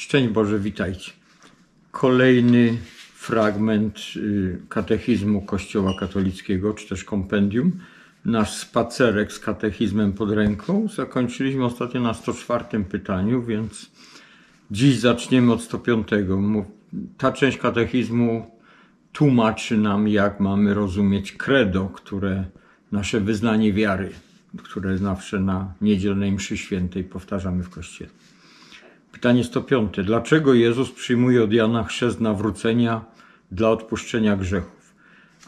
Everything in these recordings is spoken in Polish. Szczęść Boże, witajcie. Kolejny fragment katechizmu kościoła katolickiego, czy też kompendium. Nasz spacerek z katechizmem pod ręką zakończyliśmy ostatnio na 104 pytaniu, więc dziś zaczniemy od 105. Ta część katechizmu tłumaczy nam, jak mamy rozumieć credo, które nasze wyznanie wiary, które zawsze na niedzielnej mszy świętej powtarzamy w kościele. Pytanie 105. Dlaczego Jezus przyjmuje od Jana chrzest nawrócenia dla odpuszczenia grzechów?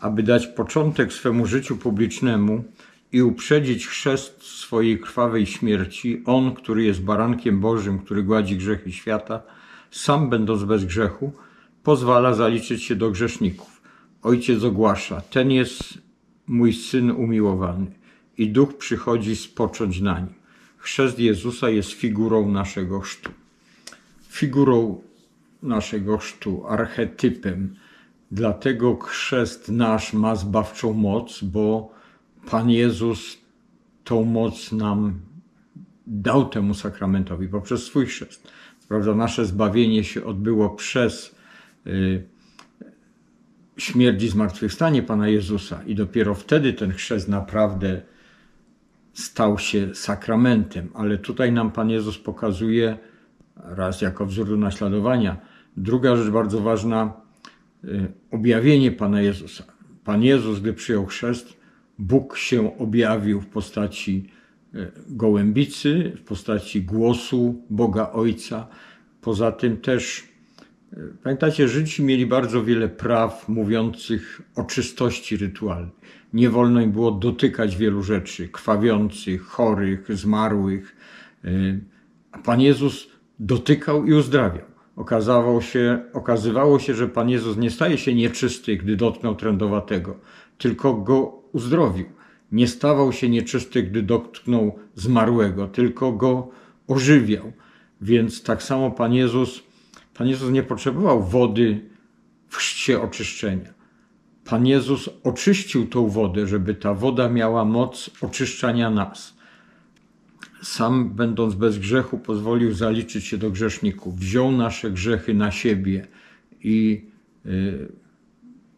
Aby dać początek swemu życiu publicznemu i uprzedzić chrzest swojej krwawej śmierci, On, który jest barankiem Bożym, który gładzi grzechy świata, sam będąc bez grzechu, pozwala zaliczyć się do grzeszników. Ojciec ogłasza: ten jest mój Syn umiłowany, i Duch przychodzi spocząć na nim. Chrzest Jezusa jest figurą naszego chrztu. Figurą naszego chrztu, archetypem. Dlatego chrzest nasz ma zbawczą moc, bo Pan Jezus tą moc nam dał, temu sakramentowi, poprzez swój chrzest. Prawda, nasze zbawienie się odbyło przez śmierć i zmartwychwstanie Pana Jezusa i dopiero wtedy ten chrzest naprawdę stał się sakramentem. Ale tutaj nam Pan Jezus pokazuje raz jako wzór do naśladowania. Druga rzecz bardzo ważna, objawienie Pana Jezusa. Pan Jezus, gdy przyjął chrzest, Bóg się objawił w postaci gołębicy, w postaci głosu Boga Ojca. Poza tym też, pamiętacie, Żydzi mieli bardzo wiele praw mówiących o czystości rytualnej. Nie wolno im było dotykać wielu rzeczy, krwawiących, chorych, zmarłych. A Pan Jezus dotykał i uzdrawiał. Okazywało się, że Pan Jezus nie staje się nieczysty, gdy dotknął trędowatego, tylko go uzdrowił. Nie stawał się nieczysty, gdy dotknął zmarłego, tylko go ożywiał. Więc tak samo Pan Jezus nie potrzebował wody w chrzcie oczyszczenia. Pan Jezus oczyścił tą wodę, żeby ta woda miała moc oczyszczania nas. Sam, będąc bez grzechu, pozwolił zaliczyć się do grzeszników. Wziął nasze grzechy na siebie i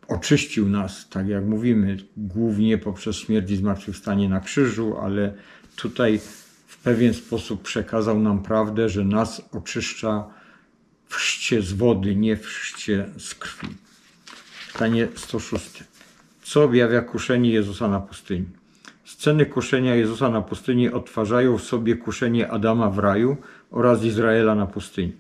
oczyścił nas, tak jak mówimy, głównie poprzez śmierć i zmartwychwstanie na krzyżu, ale tutaj w pewien sposób przekazał nam prawdę, że nas oczyszcza w chrzcie z wody, nie w chrzcie z krwi. Pytanie 106. Co objawia kuszenie Jezusa na pustyni? Sceny kuszenia Jezusa na pustyni odtwarzają w sobie kuszenie Adama w raju oraz Izraela na pustyni.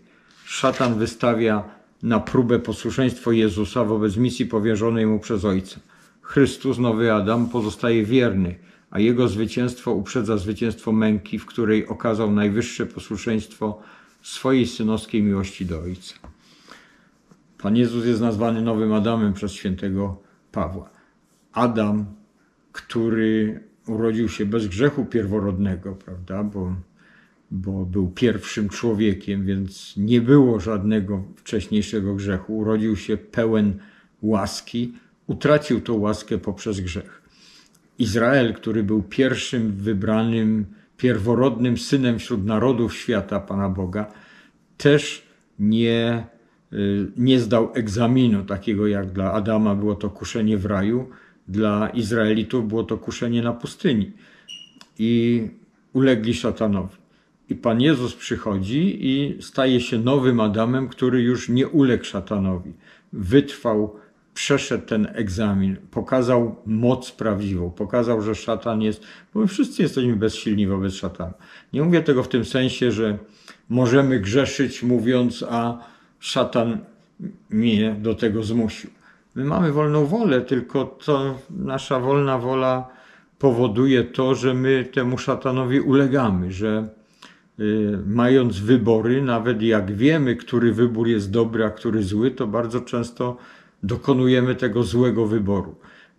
Szatan wystawia na próbę posłuszeństwo Jezusa wobec misji powierzonej mu przez Ojca. Chrystus, nowy Adam, pozostaje wierny, a jego zwycięstwo uprzedza zwycięstwo męki, w której okazał najwyższe posłuszeństwo swojej synowskiej miłości do Ojca. Pan Jezus jest nazwany nowym Adamem przez świętego Pawła. Adam, który urodził się bez grzechu pierworodnego, prawda, bo był pierwszym człowiekiem, więc nie było żadnego wcześniejszego grzechu. Urodził się pełen łaski, utracił tą łaskę poprzez grzech. Izrael, który był pierwszym wybranym, pierworodnym synem wśród narodów świata Pana Boga, też nie zdał egzaminu takiego, jak dla Adama było to kuszenie w raju, dla Izraelitów było to kuszenie na pustyni i ulegli szatanowi. I Pan Jezus przychodzi i staje się nowym Adamem, który już nie uległ szatanowi. Wytrwał, przeszedł ten egzamin, pokazał moc prawdziwą, pokazał, że szatan jest, bo my wszyscy jesteśmy bezsilni wobec szatana. Nie mówię tego w tym sensie, że możemy grzeszyć mówiąc, a szatan mnie do tego zmusił. My mamy wolną wolę, tylko to nasza wolna wola powoduje to, że my temu szatanowi ulegamy, że mając wybory, nawet jak wiemy, który wybór jest dobry, a który zły, to bardzo często dokonujemy tego złego wyboru,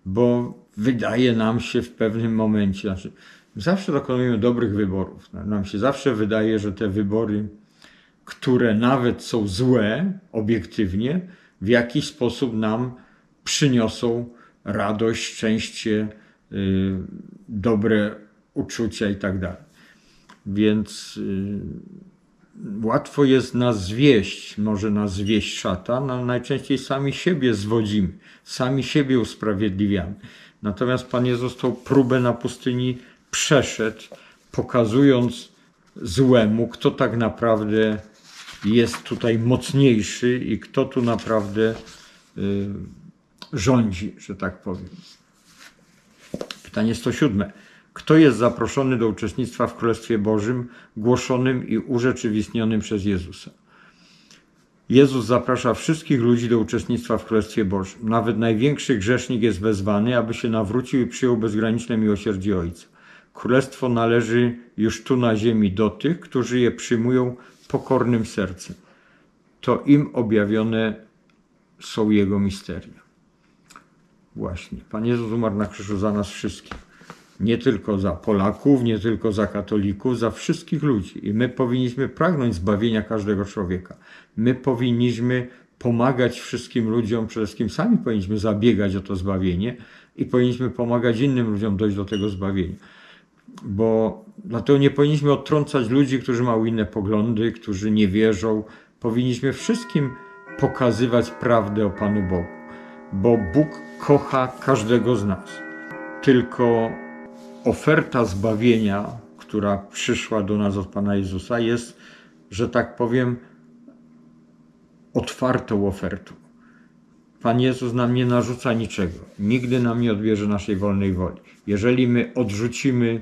bo wydaje nam się w pewnym momencie, znaczy zawsze dokonujemy dobrych wyborów, nam się zawsze wydaje, że te wybory, które nawet są złe obiektywnie, w jakiś sposób nam przyniosą radość, szczęście, dobre uczucia i tak dalej. Więc Łatwo jest nas zwieść, może nas zwieść szatan, ale najczęściej sami siebie zwodzimy, sami siebie usprawiedliwiamy. Natomiast Pan Jezus tą próbę na pustyni przeszedł, pokazując złemu, kto tak naprawdę jest tutaj mocniejszy i kto tu naprawdę rządzi, że tak powiem. Pytanie 107. Kto jest zaproszony do uczestnictwa w Królestwie Bożym, głoszonym i urzeczywistnionym przez Jezusa? Jezus zaprasza wszystkich ludzi do uczestnictwa w Królestwie Bożym. Nawet największy grzesznik jest wezwany, aby się nawrócił i przyjął bezgraniczne miłosierdzie Ojca. Królestwo należy już tu na ziemi do tych, którzy je przyjmują pokornym sercem. To im objawione są Jego misteria. Właśnie. Pan Jezus umarł na krzyżu za nas wszystkich. Nie tylko za Polaków, nie tylko za katolików, za wszystkich ludzi. I my powinniśmy pragnąć zbawienia każdego człowieka. My powinniśmy pomagać wszystkim ludziom, przede wszystkim sami powinniśmy zabiegać o to zbawienie i powinniśmy pomagać innym ludziom dojść do tego zbawienia. Dlatego nie powinniśmy odtrącać ludzi, którzy mają inne poglądy, którzy nie wierzą. Powinniśmy wszystkim pokazywać prawdę o Panu Bogu, bo Bóg kocha każdego z nas. Tylko oferta zbawienia, która przyszła do nas od Pana Jezusa, jest, że tak powiem, otwartą ofertą. Pan Jezus nam nie narzuca niczego. Nigdy nam nie odbierze naszej wolnej woli. Jeżeli my odrzucimy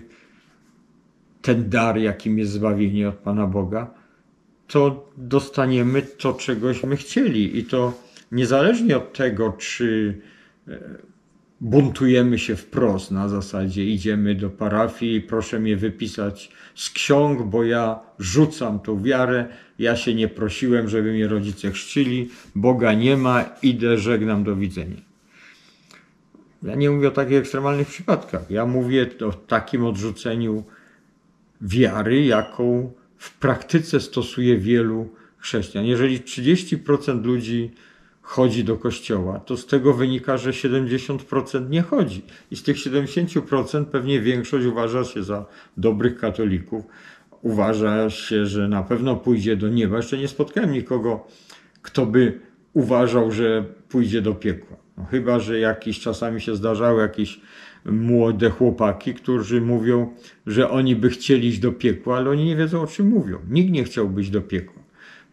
ten dar, jakim jest zbawienie od Pana Boga, to dostaniemy to, czegośmy chcieli. I to niezależnie od tego, czy buntujemy się wprost, na zasadzie idziemy do parafii, proszę mnie wypisać z ksiąg, bo ja rzucam tą wiarę, ja się nie prosiłem, żeby mnie rodzice chrzcili, Boga nie ma, idę, żegnam, do widzenia. Ja nie mówię o takich ekstremalnych przypadkach, ja mówię o takim odrzuceniu wiary, jaką w praktyce stosuje wielu chrześcijan. Jeżeli 30% ludzi chodzi do kościoła, to z tego wynika, że 70% nie chodzi. I z tych 70% pewnie większość uważa się za dobrych katolików. Uważa się, że na pewno pójdzie do nieba. Jeszcze nie spotkałem nikogo, kto by uważał, że pójdzie do piekła. No, chyba że czasami się zdarzały jakieś młode chłopaki, którzy mówią, że oni by chcieli iść do piekła, ale oni nie wiedzą, o czym mówią. Nikt nie chciałby iść do piekła.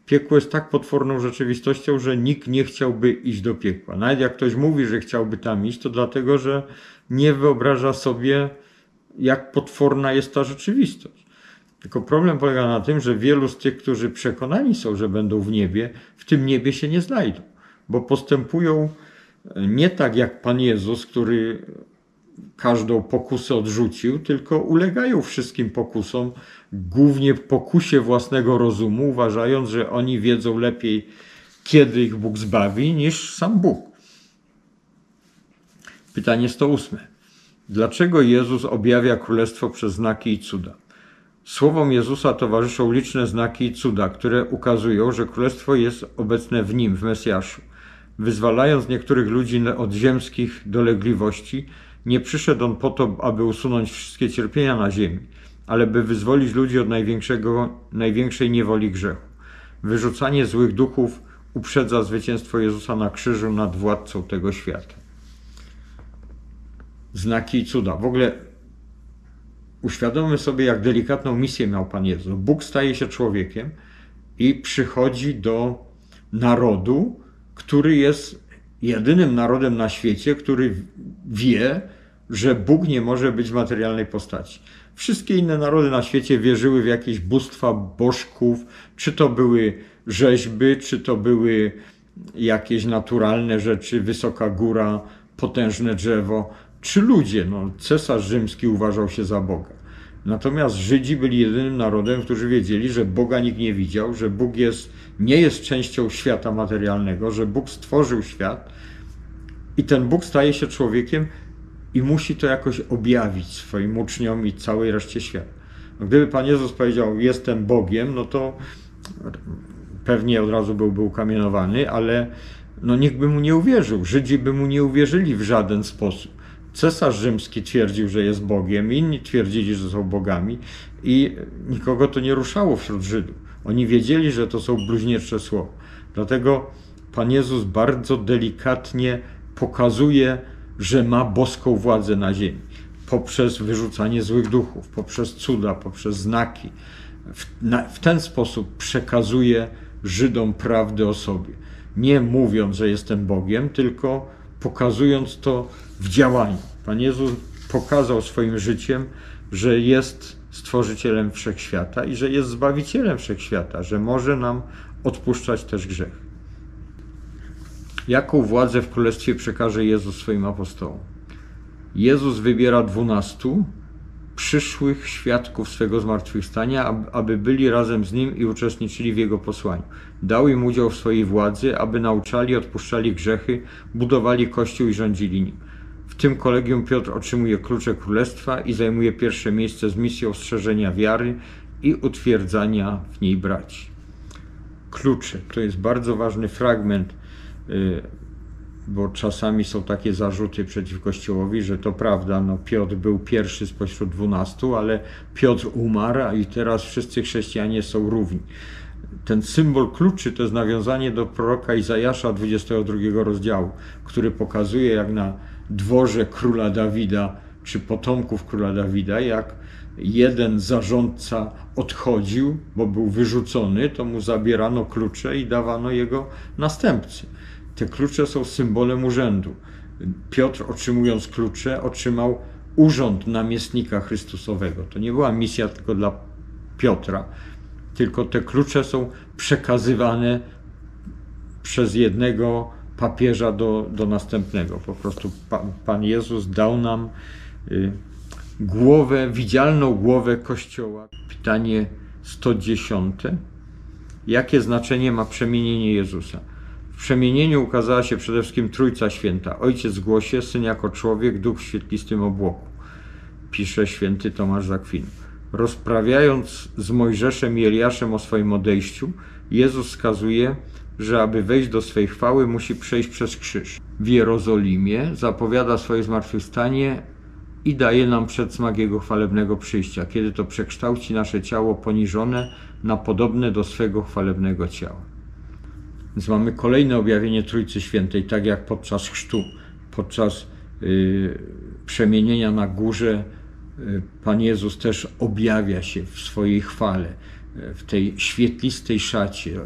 Piekło jest tak potworną rzeczywistością, że nikt nie chciałby iść do piekła. Nawet jak ktoś mówi, że chciałby tam iść, to dlatego, że nie wyobraża sobie, jak potworna jest ta rzeczywistość. Tylko problem polega na tym, że wielu z tych, którzy przekonani są, że będą w niebie, w tym niebie się nie znajdą, bo postępują nie tak jak Pan Jezus, który każdą pokusę odrzucił, tylko ulegają wszystkim pokusom, głównie pokusie własnego rozumu, uważając, że oni wiedzą lepiej, kiedy ich Bóg zbawi, niż sam Bóg. Pytanie 108. Dlaczego Jezus objawia Królestwo przez znaki i cuda? Słowom Jezusa towarzyszą liczne znaki i cuda, które ukazują, że Królestwo jest obecne w Nim, w Mesjaszu. Wyzwalając niektórych ludzi od ziemskich dolegliwości, nie przyszedł On po to, aby usunąć wszystkie cierpienia na ziemi, ale by wyzwolić ludzi od największej niewoli grzechu. Wyrzucanie złych duchów uprzedza zwycięstwo Jezusa na krzyżu nad władcą tego świata. Znaki i cuda. W ogóle uświadommy sobie, jak delikatną misję miał Pan Jezus. Bóg staje się człowiekiem i przychodzi do narodu, który jest jedynym narodem na świecie, który wie, że Bóg nie może być w materialnej postaci. Wszystkie inne narody na świecie wierzyły w jakieś bóstwa, bożków, czy to były rzeźby, czy to były jakieś naturalne rzeczy, wysoka góra, potężne drzewo, czy ludzie. No, cesarz rzymski uważał się za Boga. Natomiast Żydzi byli jedynym narodem, którzy wiedzieli, że Boga nikt nie widział, że Bóg nie jest częścią świata materialnego, że Bóg stworzył świat i ten Bóg staje się człowiekiem i musi to jakoś objawić swoim uczniom i całej reszcie świata. Gdyby Pan Jezus powiedział, jestem Bogiem, no to pewnie od razu byłby ukamienowany, ale no nikt by mu nie uwierzył. Żydzi by mu nie uwierzyli w żaden sposób. Cesarz rzymski twierdził, że jest Bogiem, inni twierdzili, że są bogami i nikogo to nie ruszało wśród Żydów. Oni wiedzieli, że to są bluźniercze słowa. Dlatego Pan Jezus bardzo delikatnie pokazuje, że ma boską władzę na ziemi. Poprzez wyrzucanie złych duchów, poprzez cuda, poprzez znaki. W ten sposób przekazuje Żydom prawdę o sobie. Nie mówiąc, że jestem Bogiem, tylko pokazując to w działaniu. Pan Jezus pokazał swoim życiem, że jest Stworzycielem Wszechświata i że jest Zbawicielem Wszechświata, że może nam odpuszczać też grzech. Jaką władzę w Królestwie przekaże Jezus swoim apostołom? Jezus wybiera 12 przyszłych świadków swego zmartwychwstania, aby byli razem z Nim i uczestniczyli w Jego posłaniu. Dał im udział w swojej władzy, aby nauczali, odpuszczali grzechy, budowali Kościół i rządzili nim. W tym kolegium Piotr otrzymuje klucze Królestwa i zajmuje pierwsze miejsce z misją strzeżenia wiary i utwierdzania w niej braci. Klucze to jest bardzo ważny fragment, bo czasami są takie zarzuty przeciw Kościołowi, że to prawda, no Piotr był pierwszy spośród 12, ale Piotr umarł, a i teraz wszyscy chrześcijanie są równi. Ten symbol kluczy to jest nawiązanie do proroka Izajasza 22 rozdziału, który pokazuje, jak na dworze króla Dawida, czy potomków króla Dawida, jak jeden zarządca odchodził, bo był wyrzucony, to mu zabierano klucze i dawano jego następcy. Te klucze są symbolem urzędu. Piotr, otrzymując klucze, otrzymał urząd namiestnika Chrystusowego. To nie była misja tylko dla Piotra, tylko te klucze są przekazywane przez jednego papieża do następnego. Po prostu Pan Jezus dał nam głowę, widzialną głowę Kościoła. Pytanie 110. Jakie znaczenie ma przemienienie Jezusa? W przemienieniu ukazała się przede wszystkim Trójca Święta. Ojciec w głosie, Syn jako człowiek, Duch w świetlistym obłoku, pisze święty Tomasz z Akwinu. Rozprawiając z Mojżeszem i Eliaszem o swoim odejściu, Jezus wskazuje, że aby wejść do swej chwały, musi przejść przez krzyż. W Jerozolimie zapowiada swoje zmartwychwstanie i daje nam przedsmak Jego chwalebnego przyjścia, kiedy to przekształci nasze ciało poniżone na podobne do swego chwalebnego ciała. Więc mamy kolejne objawienie Trójcy Świętej, tak jak podczas chrztu, podczas przemienienia na górze Pan Jezus też objawia się w swojej chwale, w tej świetlistej szacie,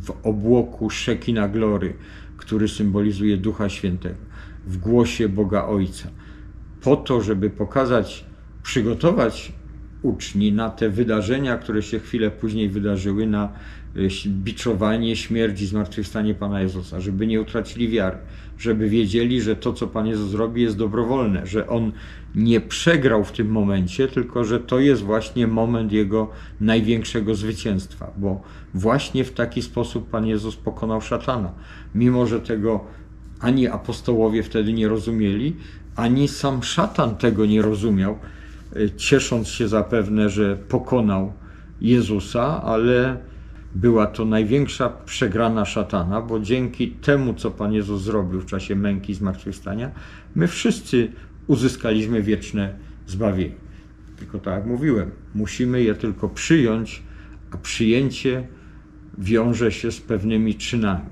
w obłoku Szekina Glory, który symbolizuje Ducha Świętego, w głosie Boga Ojca. Po to, żeby pokazać, przygotować uczni na te wydarzenia, które się chwilę później wydarzyły, na biczowanie, śmierć i zmartwychwstanie Pana Jezusa, żeby nie utracili wiary, żeby wiedzieli, że to, co Pan Jezus robi, jest dobrowolne, że On nie przegrał w tym momencie, tylko że to jest właśnie moment Jego największego zwycięstwa, bo właśnie w taki sposób Pan Jezus pokonał szatana, mimo że tego ani apostołowie wtedy nie rozumieli, ani sam szatan tego nie rozumiał, ciesząc się zapewne, że pokonał Jezusa, ale była to największa przegrana szatana, bo dzięki temu, co Pan Jezus zrobił w czasie męki i zmartwychwstania, my wszyscy uzyskaliśmy wieczne zbawienie. Tylko tak jak mówiłem, musimy je tylko przyjąć, a przyjęcie wiąże się z pewnymi czynami.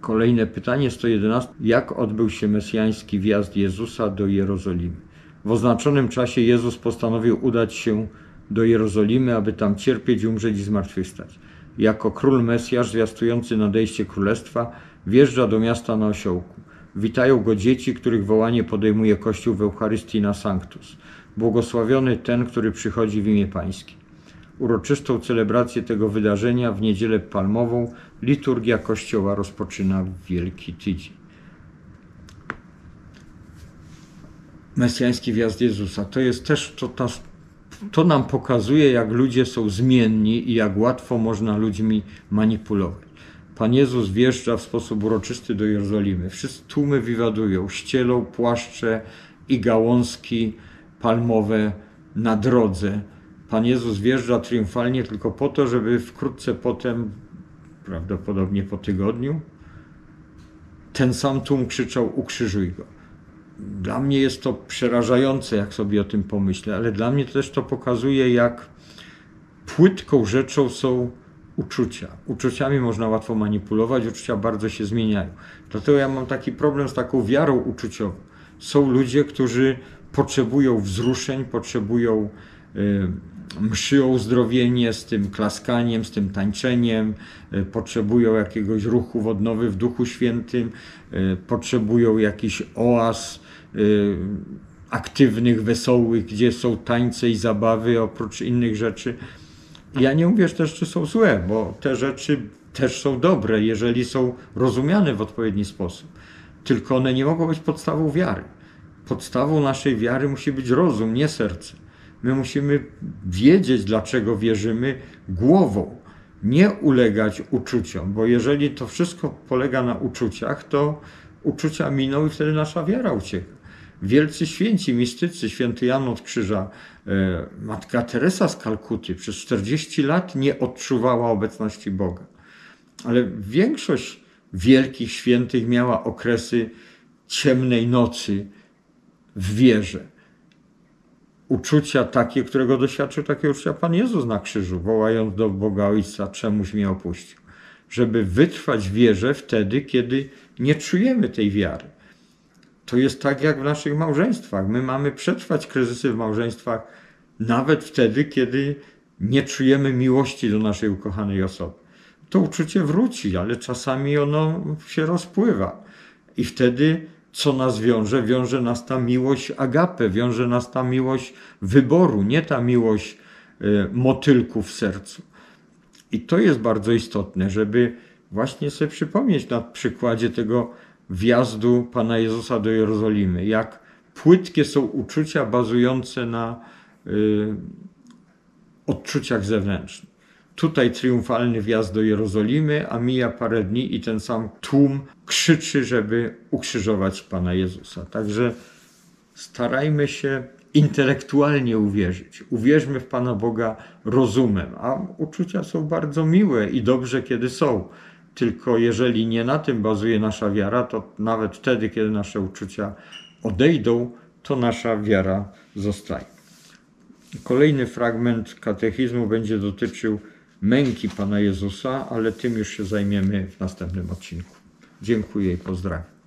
Kolejne pytanie, 111. Jak odbył się mesjański wjazd Jezusa do Jerozolimy? W oznaczonym czasie Jezus postanowił udać się do Jerozolimy, aby tam cierpieć, umrzeć i zmartwychwstać. Jako król Mesjasz zwiastujący nadejście królestwa wjeżdża do miasta na osiołku. Witają go dzieci, których wołanie podejmuje Kościół w Eucharystii na Sanctus. Błogosławiony ten, który przychodzi w imię Pańskie. Uroczystą celebrację tego wydarzenia w Niedzielę Palmową liturgia Kościoła rozpoczyna Wielki Tydzień. Mesjański wjazd Jezusa. To jest też to nam pokazuje, jak ludzie są zmienni i jak łatwo można ludźmi manipulować. Pan Jezus wjeżdża w sposób uroczysty do Jerozolimy. Wszyscy tłumy wiwadują, ścielą płaszcze i gałązki palmowe na drodze. Pan Jezus wjeżdża triumfalnie tylko po to, żeby wkrótce potem, prawdopodobnie po tygodniu, ten sam tłum krzyczał: ukrzyżuj go. Dla mnie jest to przerażające, jak sobie o tym pomyślę, ale dla mnie też to pokazuje, jak płytką rzeczą są uczucia. Uczuciami można łatwo manipulować, uczucia bardzo się zmieniają. Dlatego ja mam taki problem z taką wiarą uczuciową. Są ludzie, którzy potrzebują wzruszeń, potrzebują mszy o uzdrowienie, z tym klaskaniem, z tym tańczeniem, potrzebują jakiegoś ruchu odnowy w Duchu Świętym, potrzebują jakichś oaz aktywnych, wesołych, gdzie są tańce i zabawy oprócz innych rzeczy. Ja nie mówię też, czy są złe, bo te rzeczy też są dobre, jeżeli są rozumiane w odpowiedni sposób. Tylko one nie mogą być podstawą wiary. Podstawą naszej wiary musi być rozum, nie serce. My musimy wiedzieć, dlaczego wierzymy, głową, nie ulegać uczuciom, bo jeżeli to wszystko polega na uczuciach, to uczucia miną i wtedy nasza wiara ucieka. Wielcy święci, mistycy, święty Jan od Krzyża, matka Teresa z Kalkuty przez 40 lat nie odczuwała obecności Boga. Ale większość wielkich świętych miała okresy ciemnej nocy w wierze. Uczucia takie, którego doświadczył, takie uczucia Pan Jezus na krzyżu, wołając do Boga Ojca, czemuś mnie opuścił. Żeby wytrwać w wierze wtedy, kiedy nie czujemy tej wiary. To jest tak jak w naszych małżeństwach. My mamy przetrwać kryzysy w małżeństwach nawet wtedy, kiedy nie czujemy miłości do naszej ukochanej osoby. To uczucie wróci, ale czasami ono się rozpływa. I wtedy co nas wiąże? Wiąże nas ta miłość agape, wiąże nas ta miłość wyboru, nie ta miłość motylku w sercu. I to jest bardzo istotne, żeby właśnie sobie przypomnieć na przykładzie tego wjazdu Pana Jezusa do Jerozolimy, jak płytkie są uczucia bazujące na odczuciach zewnętrznych. Tutaj triumfalny wjazd do Jerozolimy, a mija parę dni i ten sam tłum krzyczy, żeby ukrzyżować Pana Jezusa. Także starajmy się intelektualnie uwierzyć. Uwierzmy w Pana Boga rozumem, a uczucia są bardzo miłe i dobrze, kiedy są. Tylko jeżeli nie na tym bazuje nasza wiara, to nawet wtedy, kiedy nasze uczucia odejdą, to nasza wiara zostaje. Kolejny fragment katechizmu będzie dotyczył męki Pana Jezusa, ale tym już się zajmiemy w następnym odcinku. Dziękuję i pozdrawiam.